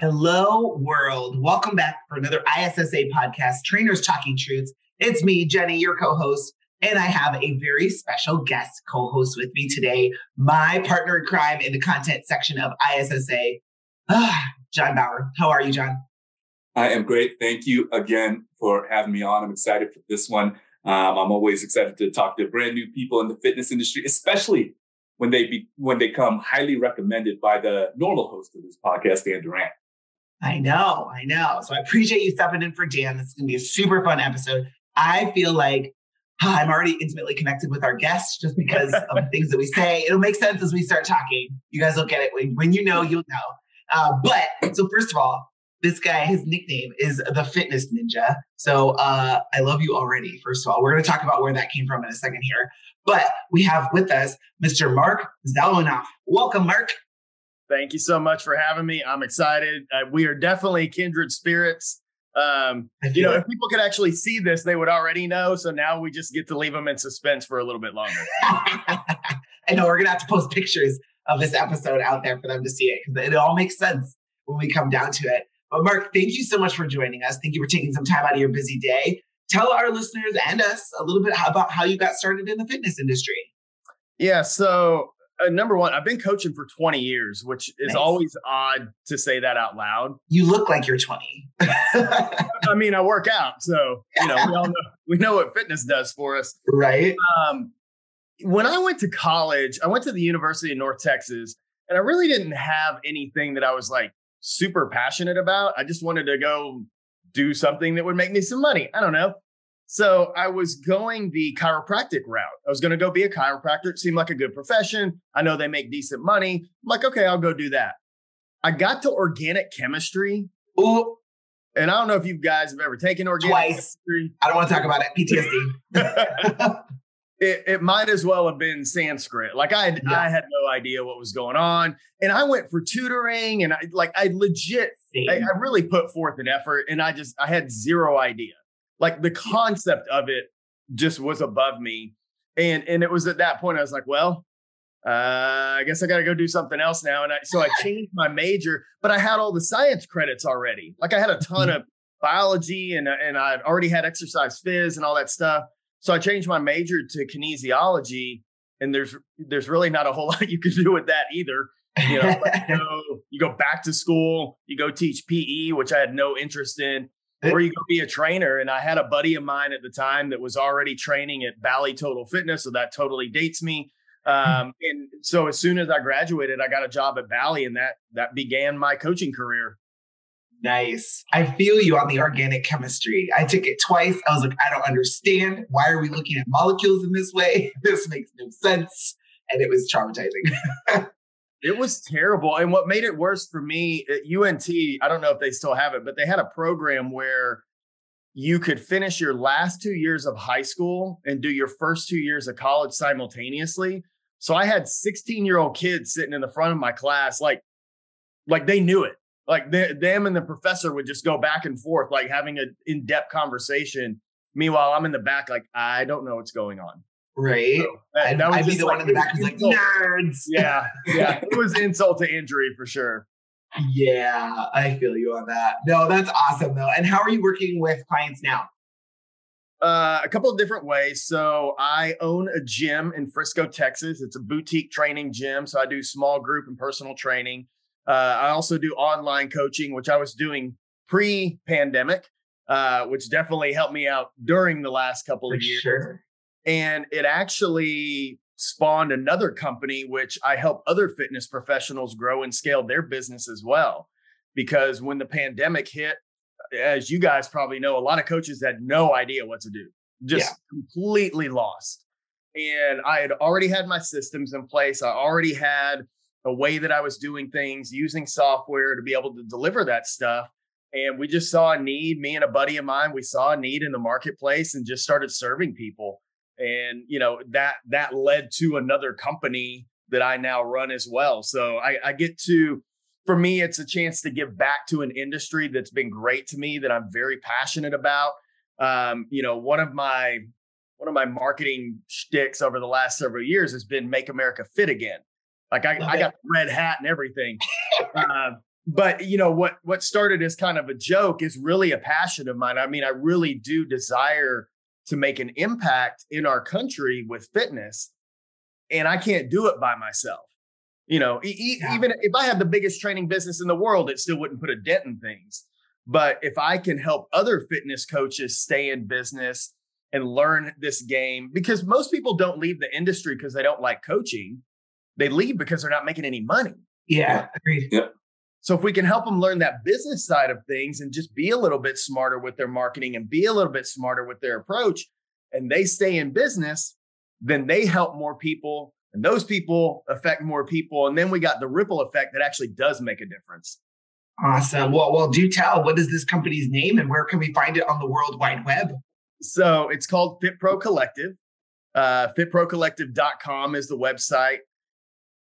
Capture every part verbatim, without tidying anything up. Hello, world. Welcome back for another I S S A podcast, Trainers Talking Truths. It's me, Jenny, your co-host, and I have a very special guest co-host with me today, my partner in crime in the content section of I S S A, ah, John Bauer. How are you, John? I am great. Thank you again for having me on. I'm excited for this one. Um, I'm always excited to talk to brand new people in the fitness industry, especially when they be, when they come highly recommended by the normal host of this podcast, Dan Durant. I know, I know. So I appreciate you stepping in for Dan. This is going to be a super fun episode. I feel like huh, I'm already intimately connected with our guests just because of the things that we say. It'll make sense as we start talking. You guys will get it. When, when you know, you'll know. Uh, but so first of all, this guy, his nickname is the Fitness Ninja. So uh, I love you already, first of all. We're going to talk about where that came from in a second here. But we have with us Mister Mark Zalmanoff. Welcome, Mark. Thank you so much for having me. I'm excited. Uh, we are definitely kindred spirits. Um, you know, it. If people could actually see this, they would already know. So now we just get to leave them in suspense for a little bit longer. I know we're going to have to post pictures of this episode out there for them to see it, because it all makes sense when we come down to it. But Mark, thank you so much for joining us. Thank you for taking some time out of your busy day. Tell our listeners and us a little bit about how you got started in the fitness industry. Yeah, so... Uh, number one, I've been coaching for twenty years, which is nice. Always odd to say that out loud. You look like you're twenty. I mean, I work out. So, you know, we all know, we know what fitness does for us. Right. Um, when I went to college, I went to the University of North Texas, and I really didn't have anything that I was like super passionate about. I just wanted to go do something that would make me some money. I don't know. So I was going the chiropractic route. I was going to go be a chiropractor. It seemed like a good profession. I know they make decent money. I'm like, okay, I'll go do that. I got to organic chemistry. Ooh. And I don't know if you guys have ever taken organic Twice. chemistry. I don't want to talk about it. P T S D. it, it might as well have been Sanskrit. Like I had, yeah. I had no idea what was going on. And I went for tutoring, and I like I legit, I, I really put forth an effort, and I just, I had zero idea. Like the concept of it just was above me. And and it was at that point I was like, well, uh, I guess I got to go do something else now. And I, so I changed my major, but I had all the science credits already. Like I had a ton of biology and, and I already had exercise phys and all that stuff. So I changed my major to kinesiology. And there's there's really not a whole lot you can do with that either. You know, like, you know, you go back to school, you go teach P E, which I had no interest in. Or you go be a trainer. And I had a buddy of mine at the time that was already training at Bally Total Fitness. So that totally dates me. Um, and so as soon as I graduated, I got a job at Bally, and that that began my coaching career. Nice. I feel you on the organic chemistry. I took it twice. I was like, I don't understand. Why are we looking at molecules in this way? This makes no sense. And it was traumatizing. It was terrible. And what made it worse for me at U N T, I don't know if they still have it, but they had a program where you could finish your last two years of high school and do your first two years of college simultaneously. So I had sixteen year old kids sitting in the front of my class. Like, like they knew it, like they, them and the professor would just go back and forth, like having an in-depth conversation. Meanwhile, I'm in the back, like, I don't know what's going on. Right. So that, that I'd be the like, one in the back who's like, nerds. Yeah. Yeah. It was insult to injury for sure. Yeah. I feel you on that. No, that's awesome though. And how are you working with clients now? Uh, a couple of different ways. So I own a gym in Frisco, Texas. It's a boutique training gym. So I do small group and personal training. Uh, I also do online coaching, which I was doing pre-pandemic, uh, which definitely helped me out during the last couple for of years. Sure. And it actually spawned another company, which I help other fitness professionals grow and scale their business as well. Because when the pandemic hit, as you guys probably know, a lot of coaches had no idea what to do, just yeah. completely lost. And I had already had my systems in place. I already had a way that I was doing things, using software to be able to deliver that stuff. And we just saw a need, me and a buddy of mine, we saw a need in the marketplace and just started serving people. And, you know, that, that led to another company that I now run as well. So I, I get to, for me, it's a chance to give back to an industry that's been great to me, that I'm very passionate about. Um, you know, one of my, one of my marketing shticks over the last several years has been Make America Fit Again. Like I, I got the red hat and everything. uh, But, you know, what what started as kind of a joke is really a passion of mine. I mean, I really do desire to make an impact in our country with fitness, and I can't do it by myself. You know, e- yeah. even if I had the biggest training business in the world, it still wouldn't put a dent in things. But if I can help other fitness coaches stay in business and learn this game, because most people don't leave the industry because they don't like coaching. They leave because they're not making any money. Yeah, agreed. Yeah. So if we can help them learn that business side of things and just be a little bit smarter with their marketing and be a little bit smarter with their approach, and they stay in business, then they help more people, and those people affect more people. And then we got the ripple effect that actually does make a difference. Awesome. Well, well, do tell, what is this company's name and where can we find it on the World Wide Web? So it's called FitPro Collective. Uh, fit pro collective dot com is the website.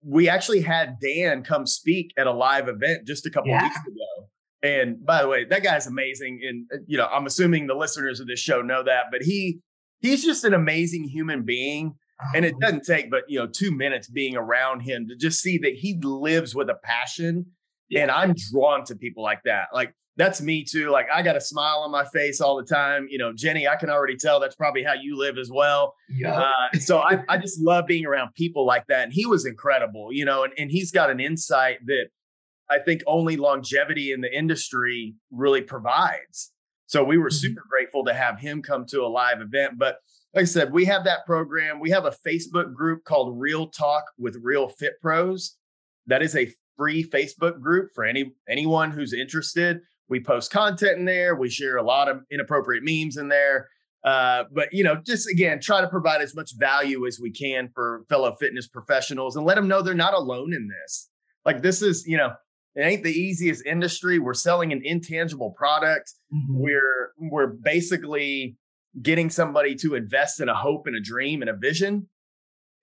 We actually had Dan come speak at a live event just a couple yeah. of weeks ago. And by the way, that guy's amazing. And, you know, I'm assuming the listeners of this show know that, but he, he's just an amazing human being. Oh. And it doesn't take, but, you know, two minutes being around him to just see that he lives with a passion. Yeah. And I'm drawn to people like that. Like, that's me too. Like, I got a smile on my face all the time. You know, Jenny, I can already tell that's probably how you live as well. Yeah. Uh, so I, I just love being around people like that. And he was incredible, you know, and, and he's got an insight that I think only longevity in the industry really provides. So we were super grateful to have him come to a live event. But like I said, we have that program. We have a Facebook group called Real Talk with Real Fit Pros. That is a free Facebook group for any anyone who's interested. We post content in there. We share a lot of inappropriate memes in there. Uh, but, you know, just, again, try to provide as much value as we can for fellow fitness professionals and let them know they're not alone in this. Like, this is, you know, it ain't the easiest industry. We're selling an intangible product. Mm-hmm. We're we're basically getting somebody to invest in a hope and a dream and a vision.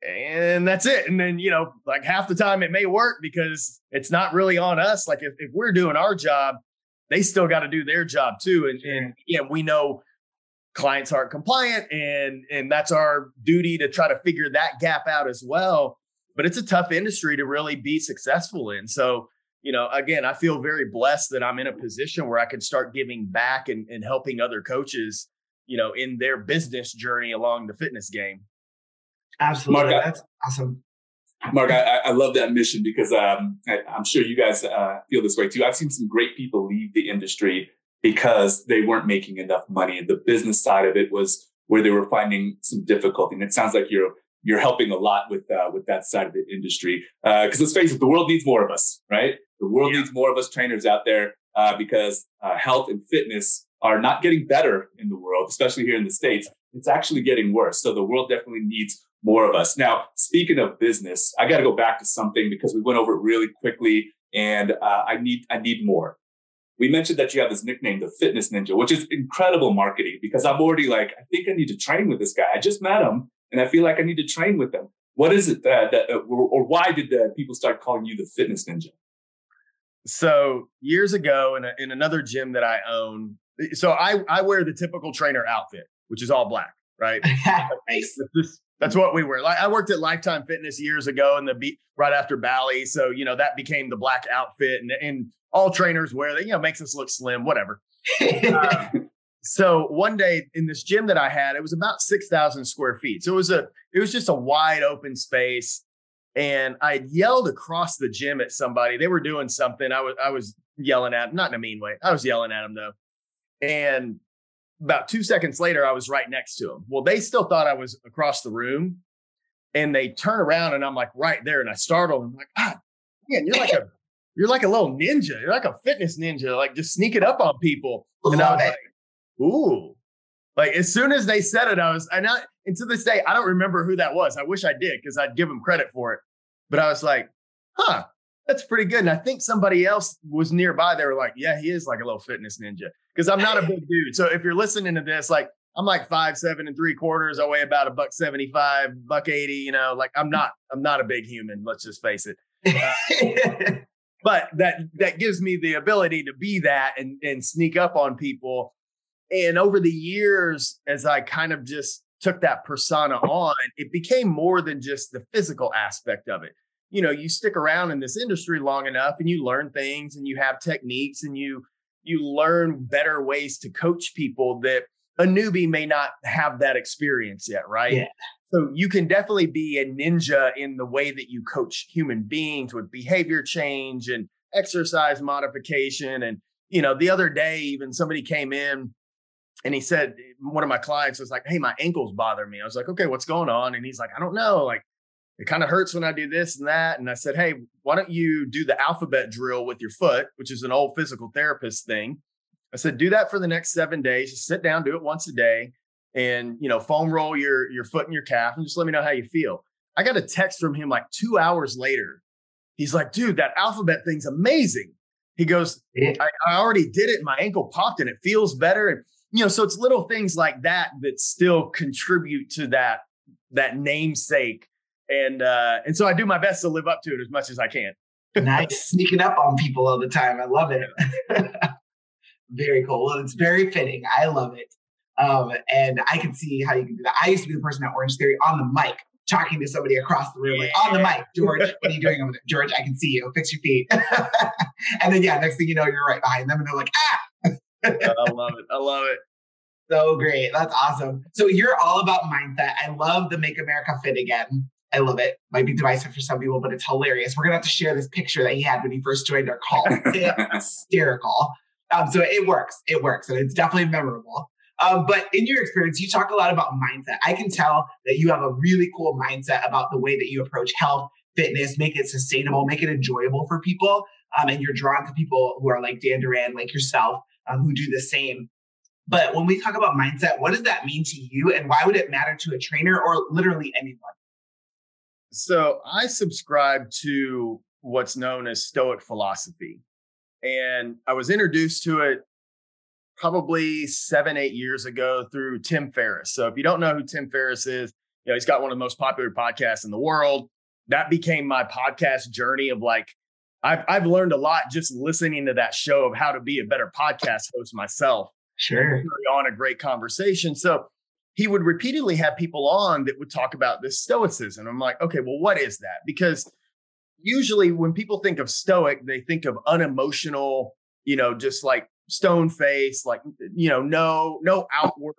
And that's it. And then, you know, like half the time it may work because it's not really on us. Like if, if we're doing our job, they still got to do their job too. And, and yeah, we know clients aren't compliant, and, and that's our duty to try to figure that gap out as well. But it's a tough industry to really be successful in. So, you know, again, I feel very blessed that I'm in a position where I can start giving back and, and helping other coaches, you know, in their business journey along the fitness game. Absolutely. Mark, that's awesome. Mark, I, I love that mission because um, I, I'm sure you guys uh, feel this way too. I've seen some great people leave the industry because they weren't making enough money. The business side of it was where they were finding some difficulty. And it sounds like you're you're helping a lot with uh, with that side of the industry. Because uh, let's face it, the world needs more of us, right? The world yeah. needs more of us trainers out there uh, because uh, health and fitness are not getting better in the world, especially here in the States. It's actually getting worse. So the world definitely needs more of us. Now, speaking of business, I got to go back to something because we went over it really quickly, and uh, I need I need more. We mentioned that you have this nickname, the Fitness Ninja, which is incredible marketing because I'm already like, I think I need to train with this guy. I just met him, and I feel like I need to train with him. What is it that, that or, or why did the people start calling you the Fitness Ninja? So years ago, in a, in another gym that I own, so I I wear the typical trainer outfit, which is all black, right? That's what we were like. I worked at Lifetime Fitness years ago, and the be- right after Bally, so you know that became the black outfit, and, and all trainers wear that. You know, makes us look slim, whatever. um, so one day in this gym that I had, it was about six thousand square feet. So it was a, it was just a wide open space, and I yelled across the gym at somebody. They were doing something. I was, I was yelling at them, not in a mean way. I was yelling at them though, and about two seconds later, I was right next to him. Well, they still thought I was across the room, and they turn around, and I'm like right there, and I startled them. I'm like, ah, man, you're like a, you're like a little ninja. You're like a fitness ninja, like just sneaking up on people. And I was like, ooh, like as soon as they said it, I was, and I, and to this day, I don't remember who that was. I wish I did because I'd give them credit for it. But I was like, huh, that's pretty good. And I think somebody else was nearby. They were like, yeah, he is like a little fitness ninja, because I'm not a big dude. So if you're listening to this, like I'm like five, seven and three quarters. I weigh about a buck seventy-five, buck eighty, you know, like I'm not, I'm not a big human. Let's just face it. Uh, but that, that gives me the ability to be that and, and sneak up on people. And over the years, as I kind of just took that persona on, it became more than just the physical aspect of it. You know, you stick around in this industry long enough and you learn things and you have techniques and you, you learn better ways to coach people that a newbie may not have that experience yet. Right. Yeah. So you can definitely be a ninja in the way that you coach human beings with behavior change and exercise modification. And, you know, the other day, even somebody came in and he said, one of my clients was like, hey, my ankles bother me. I was like, okay, what's going on? And he's like, I don't know. Like, it kind of hurts when I do this and that. And I said, hey, why don't you do the alphabet drill with your foot, which is an old physical therapist thing. I said, do that for the next seven days. Just sit down, do it once a day and, you know, foam roll your, your foot and your calf and just let me know how you feel. I got a text from him like two hours later. He's like, dude, that alphabet thing's amazing. He goes, I, I already did it. My ankle popped and it feels better. And, you know, so it's little things like that that still contribute to that, that namesake. And, uh, and so I do my best to live up to it as much as I can. Nice. Sneaking up on people all the time. I love it. Very cool. Well, it's very fitting. I love it. Um, and I can see how you can do that. I used to be the person at Orange Theory on the mic, talking to somebody across the room, like on the mic, George, what are you doing over there? George, I can see you. Fix your feet. And then, yeah, next thing you know, you're right behind them and they're like, ah. I love it. I love it. So great. That's awesome. So you're all about mindset. I love the Make America Fit Again. I love it. Might be divisive for some people, but it's hilarious. We're going to have to share this picture that he had when he first joined our call. It's hysterical. Um, so it works. It works. And it's definitely memorable. Um, but in your experience, you talk a lot about mindset. I can tell that you have a really cool mindset about the way that you approach health, fitness, make it sustainable, make it enjoyable for people. Um, and you're drawn to people who are like Dan Duran, like yourself, um, who do the same. But when we talk about mindset, what does that mean to you? And why would it matter to a trainer or literally anyone? So I subscribe to what's known as Stoic philosophy, and I was introduced to it probably seven, eight years ago through Tim Ferriss. So if you don't know who Tim Ferriss is, you know, he's got one of the most popular podcasts in the world. That became my podcast journey of like, I've, I've learned a lot just listening to that show of how to be a better podcast host myself. Sure. On a great conversation. So he would repeatedly have people on that would talk about this stoicism. I'm like, okay, well, what is that? Because usually when people think of stoic, they think of unemotional, you know, just like stone face, like, you know, no, no outward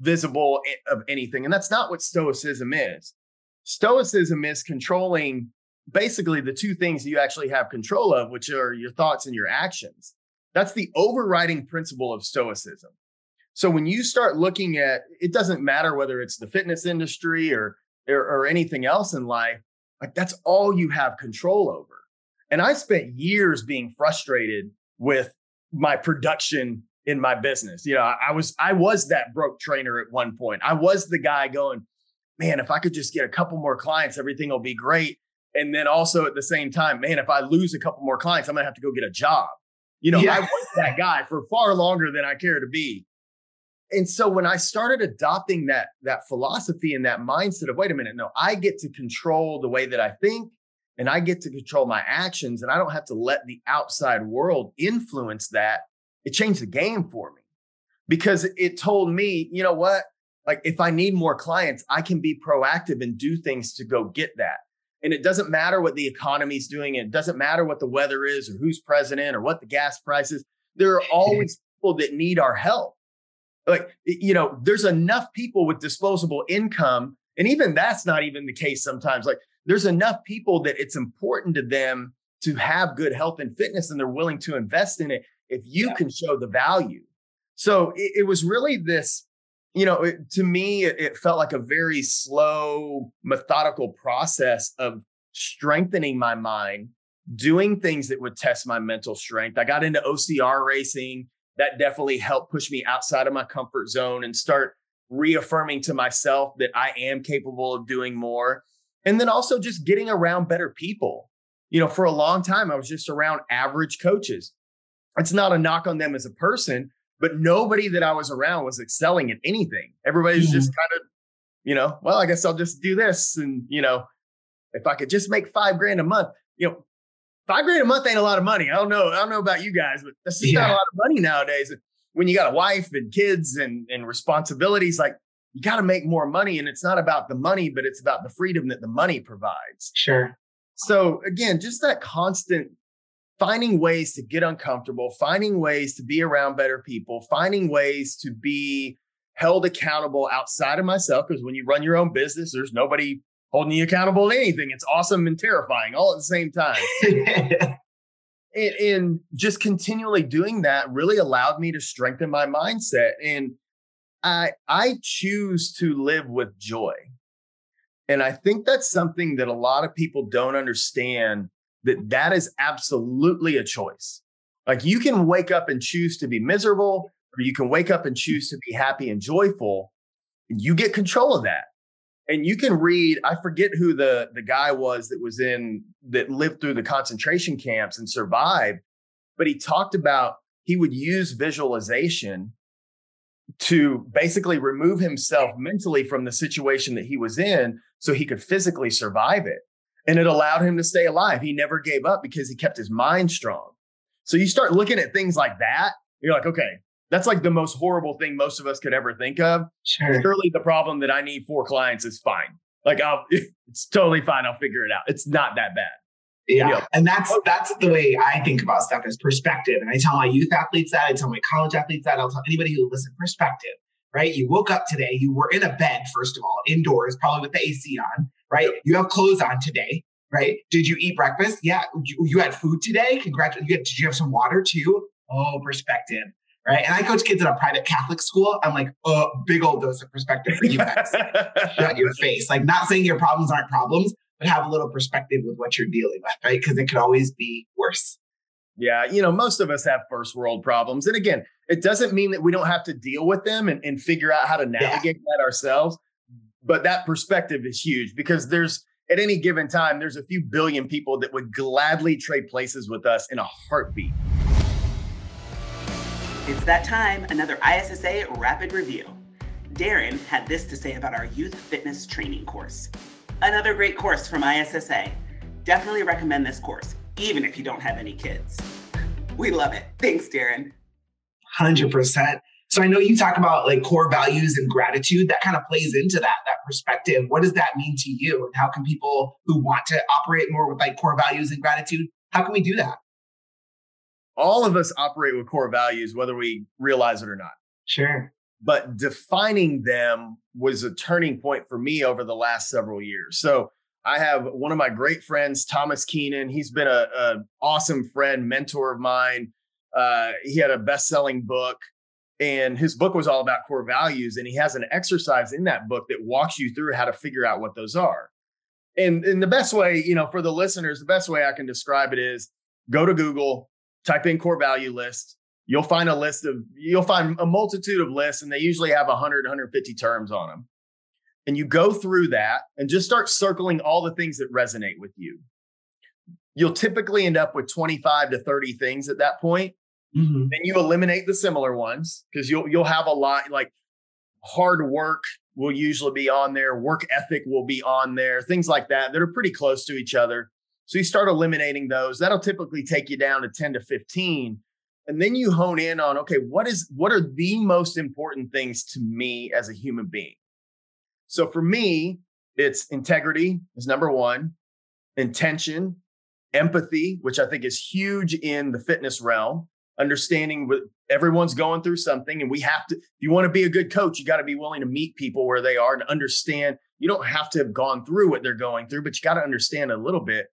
visible of anything. And that's not what stoicism is. Stoicism is controlling basically the two things that you actually have control of, which are your thoughts and your actions. That's the overriding principle of stoicism. So when you start looking at, it doesn't matter whether it's the fitness industry or, or or anything else in life, like that's all you have control over. And I spent years being frustrated with my production in my business. You know, I was I was that broke trainer at one point. I was the guy going, man, if I could just get a couple more clients, everything will be great. And then also at the same time, man, if I lose a couple more clients, I'm gonna have to go get a job. You know, yeah. I was that guy for far longer than I care to be. And so when I started adopting that, that philosophy and that mindset of, wait a minute, no, I get to control the way that I think and I get to control my actions and I don't have to let the outside world influence that, it changed the game for me because it told me, you know what, like if I need more clients, I can be proactive and do things to go get that. And it doesn't matter what the economy's doing. It doesn't matter what the weather is or who's president or what the gas price is. There are always people that need our help. Like, you know, there's enough people with disposable income. And even that's not even the case sometimes. Like there's enough people that it's important to them to have good health and fitness and they're willing to invest in it if you yeah. can show the value. So it, it was really this, you know, it, to me, it, it felt like a very slow, methodical process of strengthening my mind, doing things that would test my mental strength. I got into O C R racing. That definitely helped push me outside of my comfort zone and start reaffirming to myself that I am capable of doing more. And then also just getting around better people. you know, for a long time, I was just around average coaches. It's not a knock on them as a person, but nobody that I was around was excelling at anything. Everybody's yeah. just kind of, you know, well, I guess I'll just do this. And, you know, if I could just make five grand a month, you know, five grand a month ain't a lot of money. I don't know. I don't know about you guys, but that's just yeah. not a lot of money nowadays. When you got a wife and kids and, and responsibilities, like you got to make more money. And it's not about the money, but it's about the freedom that the money provides. Sure. So again, just that constant finding ways to get uncomfortable, finding ways to be around better people, finding ways to be held accountable outside of myself. Because when you run your own business, there's nobody holding you accountable to anything. It's awesome and terrifying all at the same time. and, and just continually doing that really allowed me to strengthen my mindset. And I, I choose to live with joy. And I think that's something that a lot of people don't understand, that that is absolutely a choice. Like you can wake up and choose to be miserable, or you can wake up and choose to be happy and joyful, and you get control of that. And you can read, I forget who the, the guy was that was in, that lived through the concentration camps and survived, but he talked about, he would use visualization to basically remove himself mentally from the situation that he was in so he could physically survive it. And it allowed him to stay alive. He never gave up because he kept his mind strong. So you start looking at things like that. You're like, okay, that's like the most horrible thing most of us could ever think of. Sure. Surely the problem that I need four clients is fine. Like I'll, it's totally fine. I'll figure it out. It's not that bad. Yeah. You know, and that's, that's the way I think about stuff is perspective. And I tell my youth athletes that, I tell my college athletes that, I'll tell anybody who listens, perspective, right? You woke up today, you were in a bed, first of all, indoors, probably with the A C on, right? You have clothes on today, right? Did you eat breakfast? Yeah. You, you had food today. Congratulations. You had, did you have some water too? Oh, perspective. Right. And I coach kids at a private Catholic school. I'm like, oh, big old dose of perspective for you guys. Shut your face. Like not saying your problems aren't problems, but have a little perspective with what you're dealing with, right? Because it could always be worse. Yeah. You know, most of us have first world problems. And again, it doesn't mean that we don't have to deal with them and, and figure out how to navigate yeah. that ourselves. But that perspective is huge because there's at any given time, there's a few billion people that would gladly trade places with us in a heartbeat. It's that time, another I S S A rapid review. Darren had this to say about our youth fitness training course. Another great course from I S S A. Definitely recommend this course, even if you don't have any kids. We love it. Thanks, Darren. one hundred percent. So I know you talk about like core values and gratitude. That kind of plays into that, that perspective. What does that mean to you? And how can people who want to operate more with like core values and gratitude, how can we do that? All of us operate with core values, whether we realize it or not. Sure. But defining them was a turning point for me over the last several years. So I have one of my great friends, Thomas Keenan. He's been a, a awesome friend, mentor of mine. Uh, he had a best-selling book, and his book was all about core values. And he has an exercise in that book that walks you through how to figure out what those are. And, and the best way, you know, for the listeners, the best way I can describe it is go to Google, type in core value list. You'll find a list of, you'll find a multitude of lists, and they usually have one hundred, one hundred fifty terms on them. And you go through that and just start circling all the things that resonate with you. You'll typically end up with twenty-five to thirty things at that point. Mm-hmm. And you eliminate the similar ones because you'll, you'll have a lot, like hard work will usually be on there. Work ethic will be on there. Things like that that are pretty close to each other. So you start eliminating those. That'll typically take you down to ten to fifteen. And then you hone in on, okay, what is what are the most important things to me as a human being? So for me, it's integrity is number one, intention, empathy, which I think is huge in the fitness realm, understanding what everyone's going through something. And we have to, if you want to be a good coach, you got to be willing to meet people where they are and understand. You don't have to have gone through what they're going through, but you got to understand a little bit.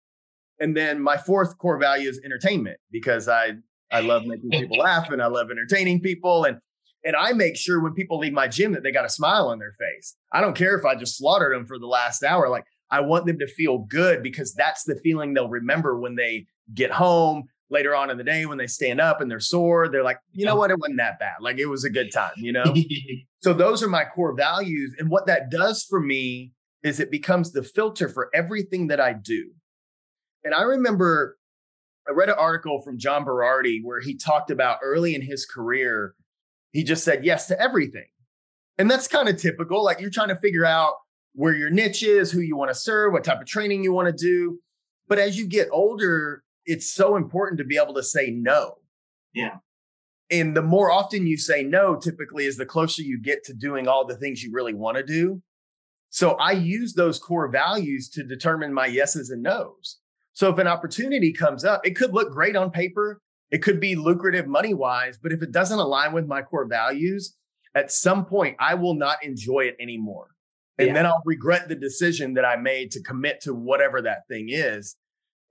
And then my fourth core value is entertainment, because I, I love making people laugh and I love entertaining people. And, and I make sure when people leave my gym that they got a smile on their face. I don't care if I just slaughtered them for the last hour. Like I want them to feel good, because that's the feeling they'll remember when they get home later on in the day, when they stand up and they're sore. They're like, you know what? It wasn't that bad. Like it was a good time, you know? So those are my core values. And what that does for me is it becomes the filter for everything that I do. And I remember I read an article from John Berardi where he talked about early in his career, he just said yes to everything. And that's kind of typical. Like you're trying to figure out where your niche is, who you want to serve, what type of training you want to do. But as you get older, it's so important to be able to say no. Yeah. And the more often you say no, typically is the closer you get to doing all the things you really want to do. So I use those core values to determine my yeses and nos. So if an opportunity comes up, it could look great on paper. It could be lucrative money-wise, but if it doesn't align with my core values, at some point, I will not enjoy it anymore. And yeah. then I'll regret the decision that I made to commit to whatever that thing is.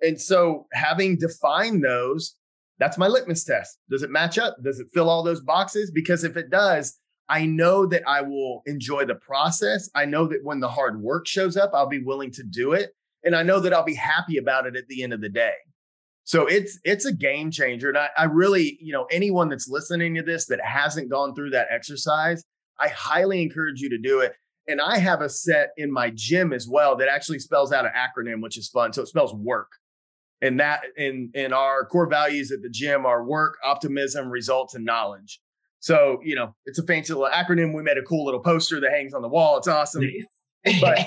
And so having defined those, that's my litmus test. Does it match up? Does it fill all those boxes? Because if it does, I know that I will enjoy the process. I know that when the hard work shows up, I'll be willing to do it. And I know that I'll be happy about it at the end of the day. So it's it's a game changer. And I, I really, you know, anyone that's listening to this that hasn't gone through that exercise, I highly encourage you to do it. And I have a set in my gym as well that actually spells out an acronym, which is fun. So it spells work. And that in, in our core values at the gym are work, optimism, results, and knowledge. So, you know, it's a fancy little acronym. We made a cool little poster that hangs on the wall. It's awesome. But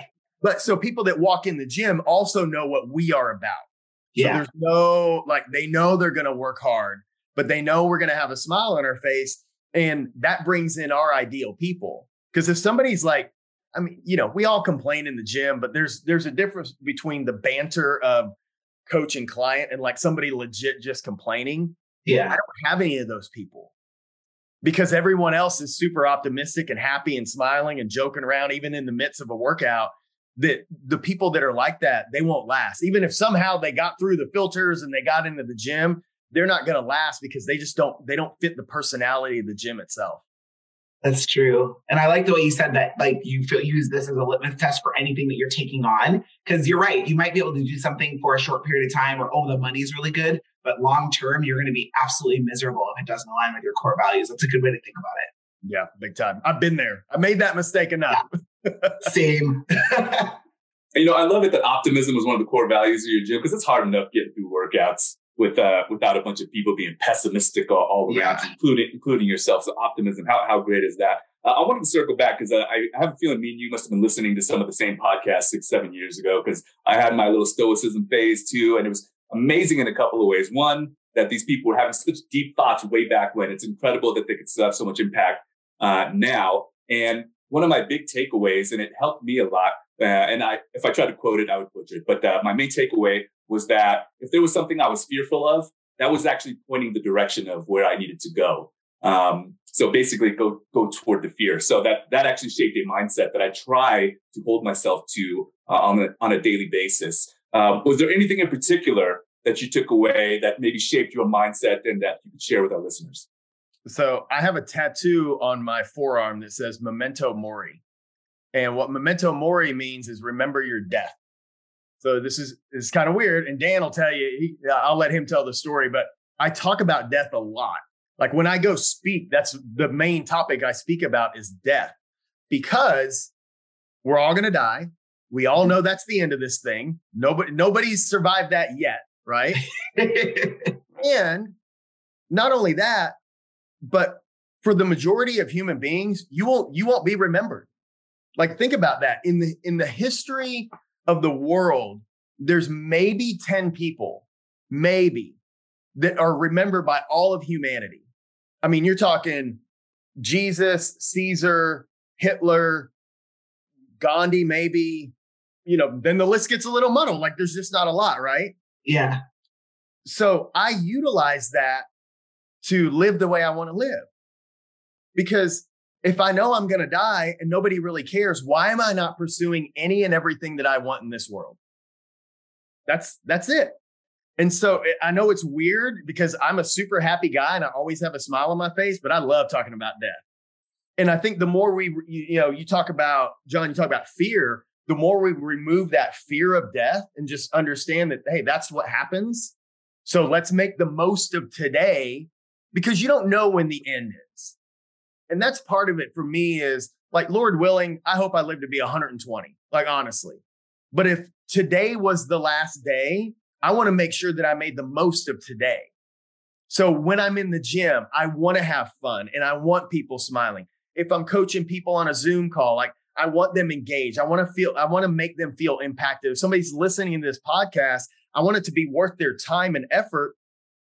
but so people that walk in the gym also know what we are about. So yeah. there's no, like, they know they're going to work hard, but they know we're going to have a smile on our face. And that brings in our ideal people. Because if somebody's like, I mean, you know, we all complain in the gym, but there's there's a difference between the banter of coach and client and like somebody legit just complaining. Yeah. I don't have any of those people because everyone else is super optimistic and happy and smiling and joking around, even in the midst of a workout. That the people that are like that, they won't last. Even if somehow they got through the filters and they got into the gym, they're not going to last because they just don't, they don't fit the personality of the gym itself. That's true. And I like the way you said that, like you feel, use this as a litmus test for anything that you're taking on. Cause you're right. You might be able to do something for a short period of time or, oh, the money's really good, but long-term you're going to be absolutely miserable if it doesn't align with your core values. That's a good way to think about it. Yeah. Big time. I've been there. I made that mistake enough. Yeah. Same. You know, I love it that optimism was one of the core values of your gym because it's hard enough getting through workouts with uh, without a bunch of people being pessimistic all, all around, yeah. including including yourself. So optimism, how how great is that? Uh, I wanted to circle back because uh, I have a feeling me and you must have been listening to some of the same podcasts six, seven years ago because I had my little stoicism phase too, and it was amazing in a couple of ways. One, that these people were having such deep thoughts way back when. It's incredible that they could still have so much impact uh, now. And one of my big takeaways, and it helped me a lot, uh, and I, if I tried to quote it, I would butcher it, but uh, my main takeaway was that if there was something I was fearful of, that was actually pointing the direction of where I needed to go. Um, so basically, go go toward the fear. So that that actually shaped a mindset that I try to hold myself to uh, on a, on a daily basis. Um, was there anything in particular that you took away that maybe shaped your mindset and that you could share with our listeners? So I have a tattoo on my forearm that says memento mori. And what memento mori means is remember your death. So this is, is kind of weird. And Dan will tell you, he, I'll let him tell the story, but I talk about death a lot. Like when I go speak, that's the main topic I speak about is death because we're all going to die. We all know that's the end of this thing. Nobody, nobody's survived that yet. Right. And not only that, but for the majority of human beings, you won't you won't be remembered. Like think about that. In the in the history of the world, there's maybe ten people, maybe, that are remembered by all of humanity. I mean, you're talking Jesus, Caesar, Hitler, Gandhi, maybe, you know, then the list gets a little muddled. Like there's just not a lot, right? Yeah. So I utilize that to live the way I want to live. Because if I know I'm going to die and nobody really cares, why am I not pursuing any and everything that I want in this world? That's that's it. And so I know it's weird because I'm a super happy guy and I always have a smile on my face, but I love talking about death. And I think the more we, you know, you talk about, John, you talk about fear, the more we remove that fear of death and just understand that, hey, that's what happens. So let's make the most of today. Because you don't know when the end is. And that's part of it for me is like, Lord willing, I hope I live to be one hundred twenty, like honestly. But if today was the last day, I want to make sure that I made the most of today. So when I'm in the gym, I want to have fun and I want people smiling. If I'm coaching people on a Zoom call, like I want them engaged. I want to feel, I want to make them feel impacted. If somebody's listening to this podcast, I want it to be worth their time and effort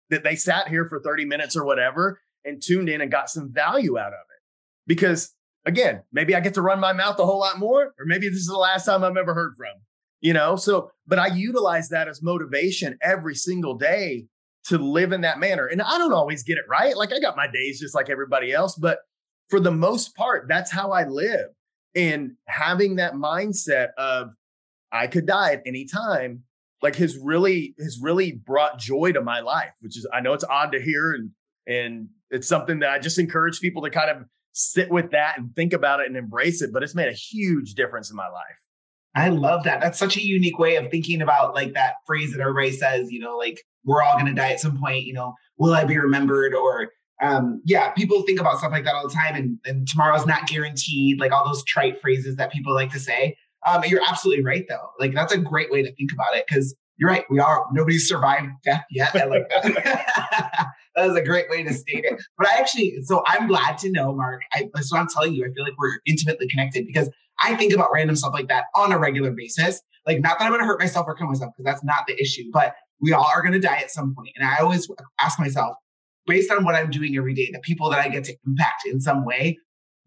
that they sat here for thirty minutes or whatever and tuned in and got some value out of it. Because again, maybe I get to run my mouth a whole lot more, or maybe this is the last time I've ever heard from, you know? So, but I utilize that as motivation every single day to live in that manner. And I don't always get it right. Like I got my days just like everybody else, but for the most part, that's how I live. And having that mindset of I could die at any time, like has really, has really brought joy to my life, which is, I know it's odd to hear. And, and it's something that I just encourage people to kind of sit with that and think about it and embrace it. But it's made a huge difference in my life. I love that. That's such a unique way of thinking about like that phrase that everybody says, you know, like, we're all going to die at some point, you know, will I be remembered? Or, um, yeah, people think about stuff like that all the time. And, and tomorrow's not guaranteed, like all those trite phrases that people like to say. Um, you're absolutely right, though. Like, that's a great way to think about it, because you're right. We are, nobody's survived death yet. I like that. That was a great way to state it. But I actually, so I'm glad to know, Mark. I, so I'm telling you, I feel like we're intimately connected, because I think about random stuff like that on a regular basis. Like, not that I'm going to hurt myself or kill myself, because that's not the issue, but we all are going to die at some point. And I always ask myself, based on what I'm doing every day, the people that I get to impact in some way,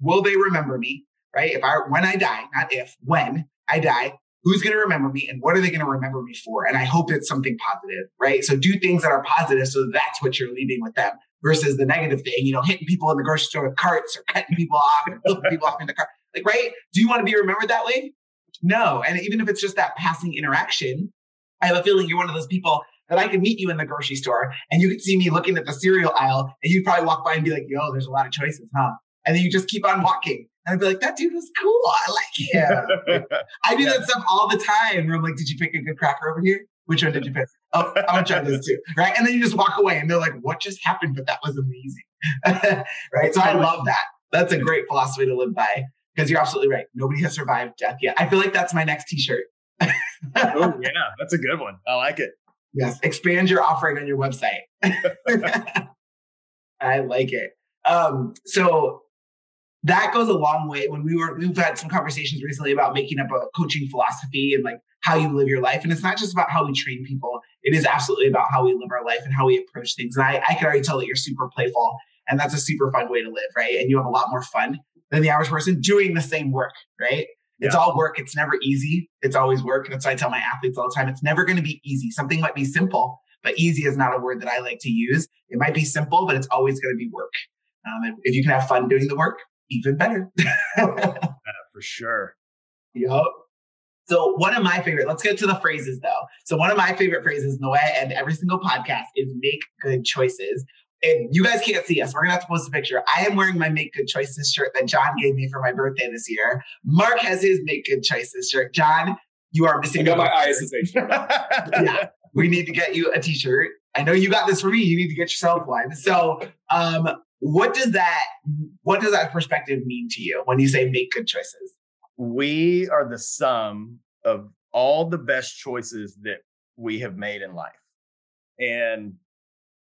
will they remember me, right? If I, when I die, not if, when I die, who's going to remember me and what are they going to remember me for? And I hope it's something positive, right? So do things that are positive. So that's what you're leaving with them, versus the negative thing, you know, hitting people in the grocery store with carts or cutting people off and flipping people off in the car. Like, right? Do you want to be remembered that way? No. And even if it's just that passing interaction, I have a feeling you're one of those people that I could meet you in the grocery store and you could see me looking at the cereal aisle and you'd probably walk by and be like, yo, there's a lot of choices, huh? And then you just keep on walking. And I'd be like, that dude was cool. I like him. I do yeah. that stuff all the time where I'm like, did you pick a good cracker over here? Which one did you pick? Oh, I'm going to try this too. Right. And then you just walk away and they're like, what just happened? But that was amazing. Right. So I love that. That's a great philosophy to live by, because you're absolutely right. Nobody has survived death yet. I feel like that's my next t-shirt. Oh yeah, that's a good one. I like it. Yes, expand your offering on your website. I like it. Um, so that goes a long way. When we were, we've had some conversations recently about making up a coaching philosophy and like how you live your life. And it's not just about how we train people. It is absolutely about how we live our life and how we approach things. And I, I can already tell that you're super playful, and that's a super fun way to live, right? And you have a lot more fun than the average person doing the same work, right? It's yeah. all work. It's never easy. It's always work. And that's why I tell my athletes all the time, it's never going to be easy. Something might be simple, but easy is not a word that I like to use. It might be simple, but it's always going to be work. Um, and if you can have fun doing the work, even better. uh, for sure. Yep. So one of my favorite, let's get to the phrases though. So one of my favorite phrases, and the way I end every single podcast, is make good choices. And you guys can't see us. We're going to have to post a picture. I am wearing my Make Good Choices shirt that John gave me for my birthday this year. Mark has his Make Good Choices shirt. John, you are missing. I got my I S S A shirt. Yeah, we need to get you a t-shirt. I know you got this for me. You need to get yourself one. So um, what does that, what does that perspective mean to you when you say make good choices? We are the sum of all the best choices that we have made in life. And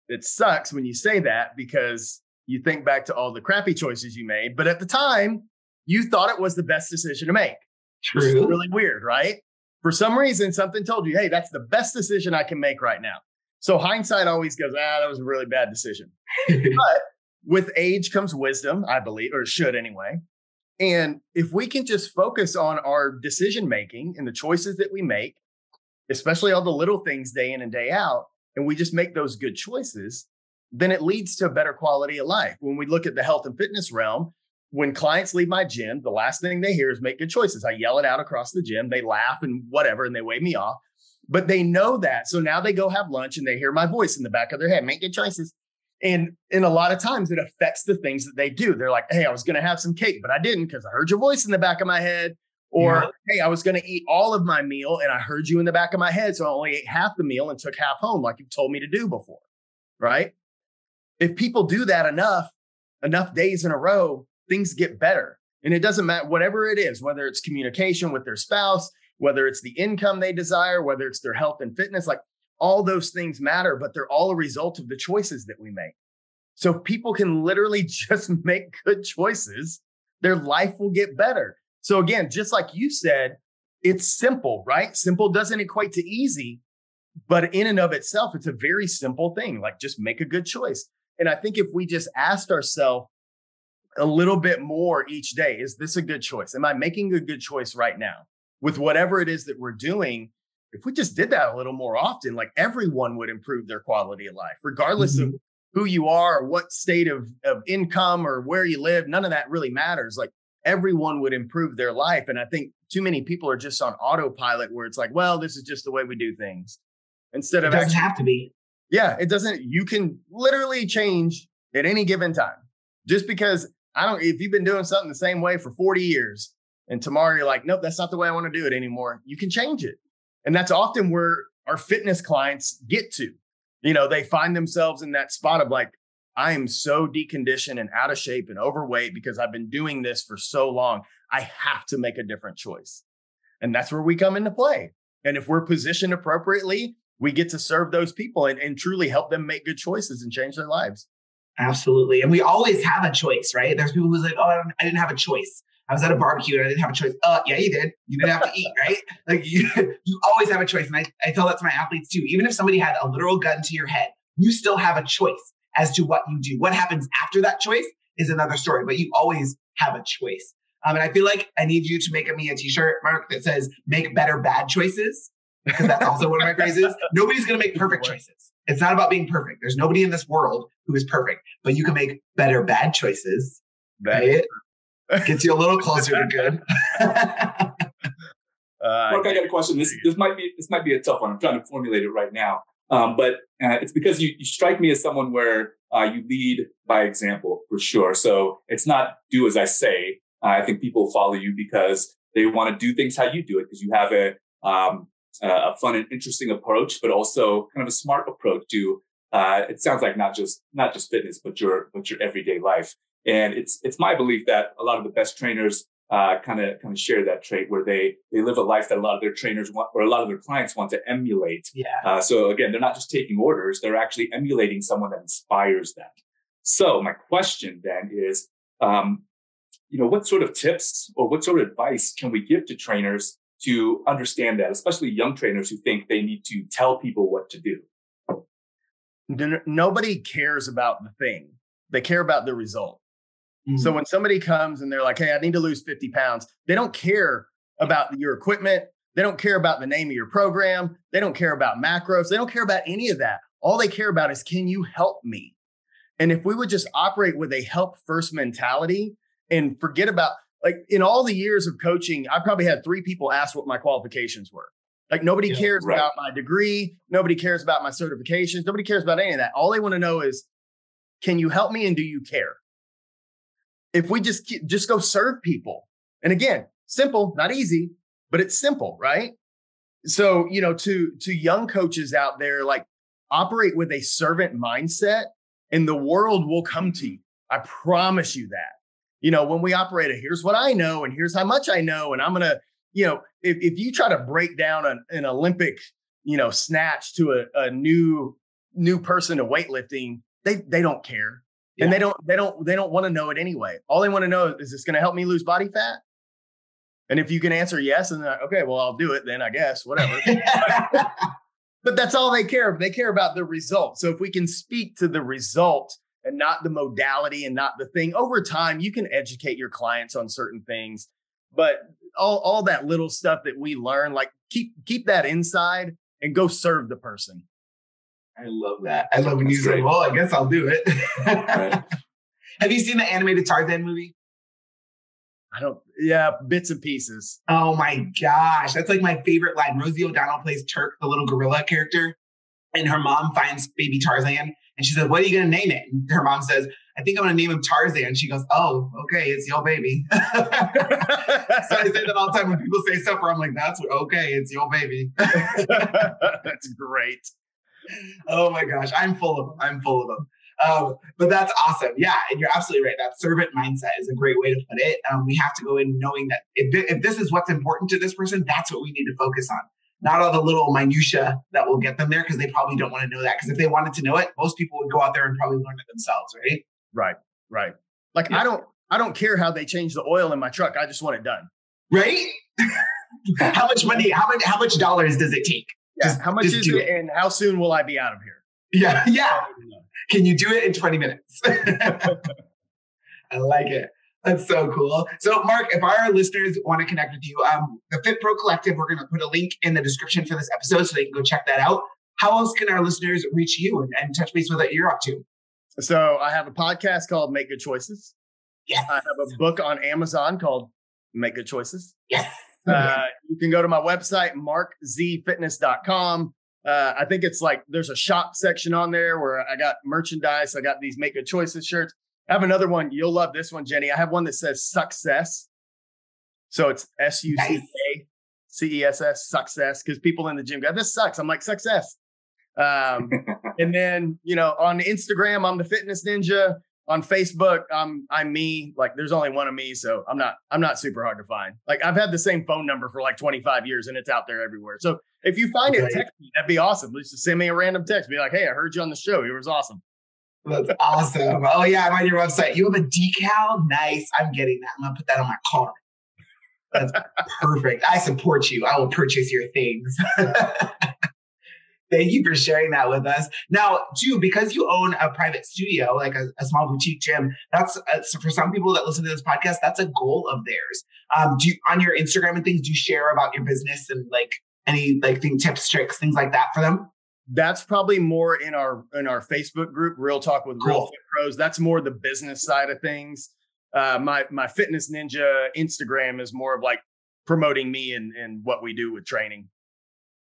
it sucks when you say that, because you think back to all the crappy choices you made, but at the time you thought it was the best decision to make. True. Which is really weird, right? For some reason, something told you, hey, that's the best decision I can make right now. So hindsight always goes, ah, that was a really bad decision. But with age comes wisdom, I believe, or should anyway. And if we can just focus on our decision-making and the choices that we make, especially all the little things day in and day out, and we just make those good choices, then it leads to a better quality of life. When we look at the health and fitness realm, when clients leave my gym, the last thing they hear is make good choices. I yell it out across the gym. They laugh and whatever, and they wave me off, but they know that. So now they go have lunch and they hear my voice in the back of their head, make good choices. And, and a lot of times it affects the things that they do. They're like, hey, I was going to have some cake, but I didn't because I heard your voice in the back of my head. Or, yeah. hey, I was going to eat all of my meal and I heard you in the back of my head. So I only ate half the meal and took half home like you told me to do before, right? If people do that enough, enough days in a row, things get better. And it doesn't matter, whatever it is, whether it's communication with their spouse, whether it's the income they desire, whether it's their health and fitness, like all those things matter, but they're all a result of the choices that we make. So people can literally just make good choices. Their life will get better. So again, just like you said, it's simple, right? Simple doesn't equate to easy, but in and of itself, it's a very simple thing. Like just make a good choice. And I think if we just asked ourselves a little bit more each day, is this a good choice? Am I making a good choice right now with whatever it is that we're doing? If we just did that a little more often, like everyone would improve their quality of life, regardless mm-hmm. of who you are, or what state of, of income or where you live. None of that really matters. Like everyone would improve their life. And I think too many people are just on autopilot where it's like, well, this is just the way we do things. Instead of it doesn't actually, have to be. Yeah, it doesn't. You can literally change at any given time. Just because I don't, if you've been doing something the same way for forty years and tomorrow you're like, nope, that's not the way I want to do it anymore. You can change it. And that's often where our fitness clients get to. You know, they find themselves in that spot of like, I am so deconditioned and out of shape and overweight because I've been doing this for so long. I have to make a different choice. And that's where we come into play. And if we're positioned appropriately, we get to serve those people and, and truly help them make good choices and change their lives. Absolutely. And we always have a choice, right? There's people who's like, oh, I, don't, I didn't have a choice. I was at a barbecue and I didn't have a choice. Oh, uh, yeah, you did. You didn't have to eat, right? Like you, you always have a choice. And I, I tell that to my athletes too. Even if somebody had a literal gun to your head, you still have a choice as to what you do. What happens after that choice is another story, but you always have a choice. Um, and I feel like I need you to make me a t-shirt, Mark, that says, make better bad choices. Because that's also one of my phrases. Nobody's going to make perfect choices. It's not about being perfect. There's nobody in this world who is perfect, but you can make better bad choices. Right? Gets you a little closer to good. uh, Mark, I got a question. This this might be this might be a tough one. I'm trying to formulate it right now, um, but uh, it's because you, you strike me as someone where uh, you lead by example for sure. So it's not do as I say. Uh, I think people follow you because they want to do things how you do it because you have a um, Uh, a fun and interesting approach, but also kind of a smart approach to uh, it sounds like not just not just fitness, but your but your everyday life. And it's it's my belief that a lot of the best trainers kind of kind of share that trait where they they live a life that a lot of their trainers want or a lot of their clients want to emulate. Yeah. Uh, so again, they're not just taking orders; they're actually emulating someone that inspires them. So my question then is, um, you know, what sort of tips or what sort of advice can we give to trainers to understand that, especially young trainers who think they need to tell people what to do? Nobody cares about the thing. They care about the result. Mm-hmm. So when somebody comes and they're like, hey, I need to lose fifty pounds, they don't care about your equipment. They don't care about the name of your program. They don't care about macros. They don't care about any of that. All they care about is, can you help me? And if we would just operate with a help first mentality and forget about, like in all the years of coaching, I probably had three people ask what my qualifications were. Like nobody yeah, cares right. about my degree. Nobody cares about my certifications. Nobody cares about any of that. All they want to know is, can you help me and do you care? If we just, just go serve people. And again, simple, not easy, but it's simple, right? So, you know, to, to young coaches out there, like operate with a servant mindset and the world will come to you. I promise you that. You know, when we operate a here's what I know and here's how much I know. And I'm going to, you know, if, if you try to break down an, an Olympic, you know, snatch to a, a new new person to weightlifting, they they don't care. Yeah. And they don't they don't they don't want to know it anyway. All they want to know is, is this going to help me lose body fat? And if you can answer yes, and like, OK, well, I'll do it then, I guess, whatever. But that's all they care. They care about the result. So if we can speak to the result and not the modality and not the thing. Over time, you can educate your clients on certain things, but all, all that little stuff that we learn, like keep keep that inside and go serve the person. I love that. I love when you say, well, I guess I'll do it. Right. Have you seen the animated Tarzan movie? I don't, yeah, bits and pieces. Oh my gosh. That's like my favorite line. Rosie O'Donnell plays Turk, the little gorilla character, and her mom finds baby Tarzan. And she said, what are you going to name it? And her mom says, I think I'm going to name him Tarzan. And she goes, oh, okay, it's your baby. So I say that all the time when people say stuff where I'm like, that's what, okay, it's your baby. That's great. Oh my gosh, I'm full of them. I'm full of them. Um, but that's awesome. Yeah, and you're absolutely right. That servant mindset is a great way to put it. Um, we have to go in knowing that if, th- if this is what's important to this person, that's what we need to focus on. not all the little minutia that will get them there, because they probably don't want to know that. Because if they wanted to know it, most people would go out there and probably learn it themselves, right? Right, right. Like yeah. I don't, I don't care how they change the oil in my truck. I just want it done. Right? How much money? How much? How much dollars does it take? Yeah. Just, how much is it, it, and how soon will I be out of here? Yeah, yeah. Can you do it in twenty minutes? I like it. That's so cool. So, Mark, if our listeners want to connect with you, um, the FitPro Collective, we're going to put a link in the description for this episode so they can go check that out. How else can our listeners reach you and, and touch base with what you're up to? So, I have a podcast called Make Good Choices. Yes. I have a book on Amazon called Make Good Choices. Yes. Uh, you can go to my website, mark z fitness dot com. Uh, I think it's like there's a shop section on there where I got merchandise. I got these Make Good Choices shirts. I have another one. You'll love this one, Jenny. I have one that says success. So it's S U C K C E S S, success, because people in the gym go, this sucks. I'm like, success. Um, and then, you know, on Instagram, I'm the Fitness Ninja. On Facebook, I'm I'm me. Like there's only one of me. So I'm not I'm not super hard to find. Like I've had the same phone number for like twenty-five years and it's out there everywhere. So if you find okay. it, text me. That'd be awesome. Just send me a random text. Be like, hey, I heard you on the show. It was awesome. That's awesome. Oh, yeah. I'm on your website. You have a decal? Nice. I'm getting that. I'm going to put that on my car. That's perfect. I support you. I will purchase your things. Thank you for sharing that with us. Now, too, because you own a private studio, like a, a small boutique gym, that's uh, so for some people that listen to this podcast, that's a goal of theirs. Um, do you, on your Instagram and things, do you share about your business and like any like thing, tips, tricks, things like that for them? That's probably more in our in our Facebook group, Real Talk with Real Fit Pros. That's more the business side of things. Uh, my my Fitness Ninja Instagram is more of like promoting me and, and what we do with training.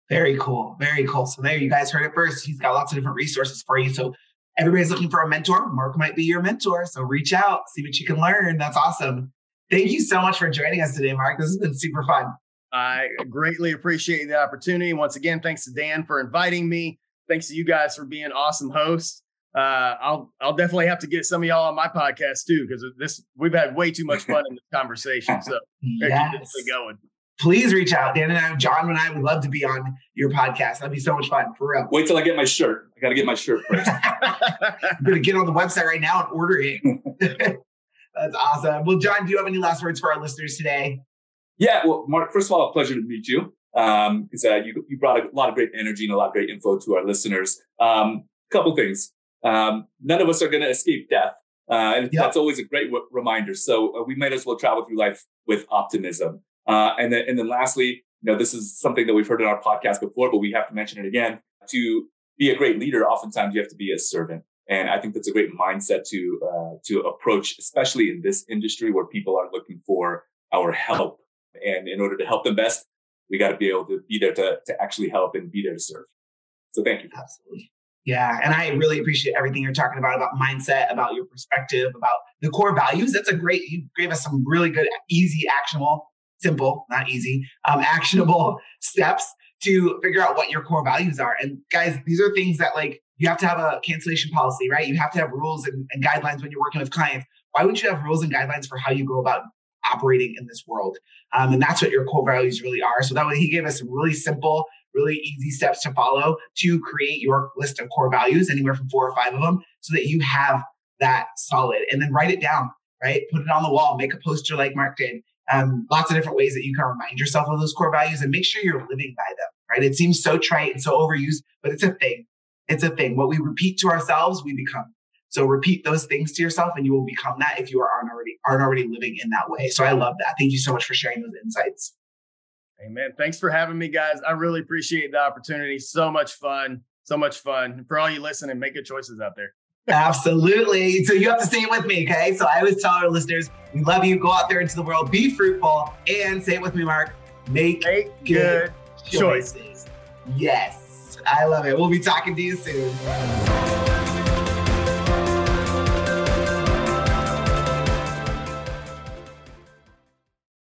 Very cool. Very cool. So there you guys heard it first. He's got lots of different resources for you. So everybody's looking for a mentor. Mark might be your mentor. So reach out, see what you can learn. That's awesome. Thank you so much for joining us today, Mark. This has been super fun. I greatly appreciate the opportunity. Once again, thanks to Dan for inviting me. Thanks to you guys for being awesome hosts. Uh, I'll I'll definitely have to get some of y'all on my podcast too, because this we've had way too much fun in this conversation. So yes. Keep this going. Please reach out. Dan and I, John and I would love to be on your podcast. That'd be so much fun, for real. Wait till I get my shirt. I got to get my shirt first. I'm going to get on the website right now and order it. That's awesome. Well, John, do you have any last words for our listeners today? Yeah, well, Mark, first of all, a pleasure to meet you. Um, uh, you, you brought a lot of great energy and a lot of great info to our listeners. A um, couple things. Um, none of us are going to escape death. Uh, and yep. That's always a great w- reminder. So uh, we might as well travel through life with optimism. Uh, and, then, and then lastly, you know, this is something that we've heard in our podcast before, but we have to mention it again. To be a great leader, oftentimes you have to be a servant. And I think that's a great mindset to uh, to approach, especially in this industry where people are looking for our help. And in order to help them best, we got to be able to be there to, to actually help and be there to serve. So thank you. Absolutely. Yeah. And I really appreciate everything you're talking about, about mindset, about your perspective, about the core values. That's a great, you gave us some really good, easy, actionable, simple, not easy, um, actionable steps to figure out what your core values are. And guys, these are things that like, you have to have a cancellation policy, right? You have to have rules and, and guidelines when you're working with clients. Why would you have rules and guidelines for how you go about operating in this world? Um, and that's what your core values really are. So that way he gave us some really simple, really easy steps to follow to create your list of core values, anywhere from four or five of them, so that you have that solid. And then write it down, right? Put it on the wall, make a poster like Mark did. Um, lots of different ways that you can remind yourself of those core values and make sure you're living by them, right? It seems so trite and so overused, but it's a thing. It's a thing. What we repeat to ourselves, we become. So repeat those things to yourself and you will become that if you aren't already, aren't already living in that way. So I love that. Thank you so much for sharing those insights. Amen. Thanks for having me, guys. I really appreciate the opportunity. So much fun. So much fun. For all you listening, make good choices out there. Absolutely. So you have to stay with me, okay? So I always tell our listeners, we love you. Go out there into the world. Be fruitful. And say it with me, Mark. Make, make good, good choices. choices. Yes. I love it. We'll be talking to you soon.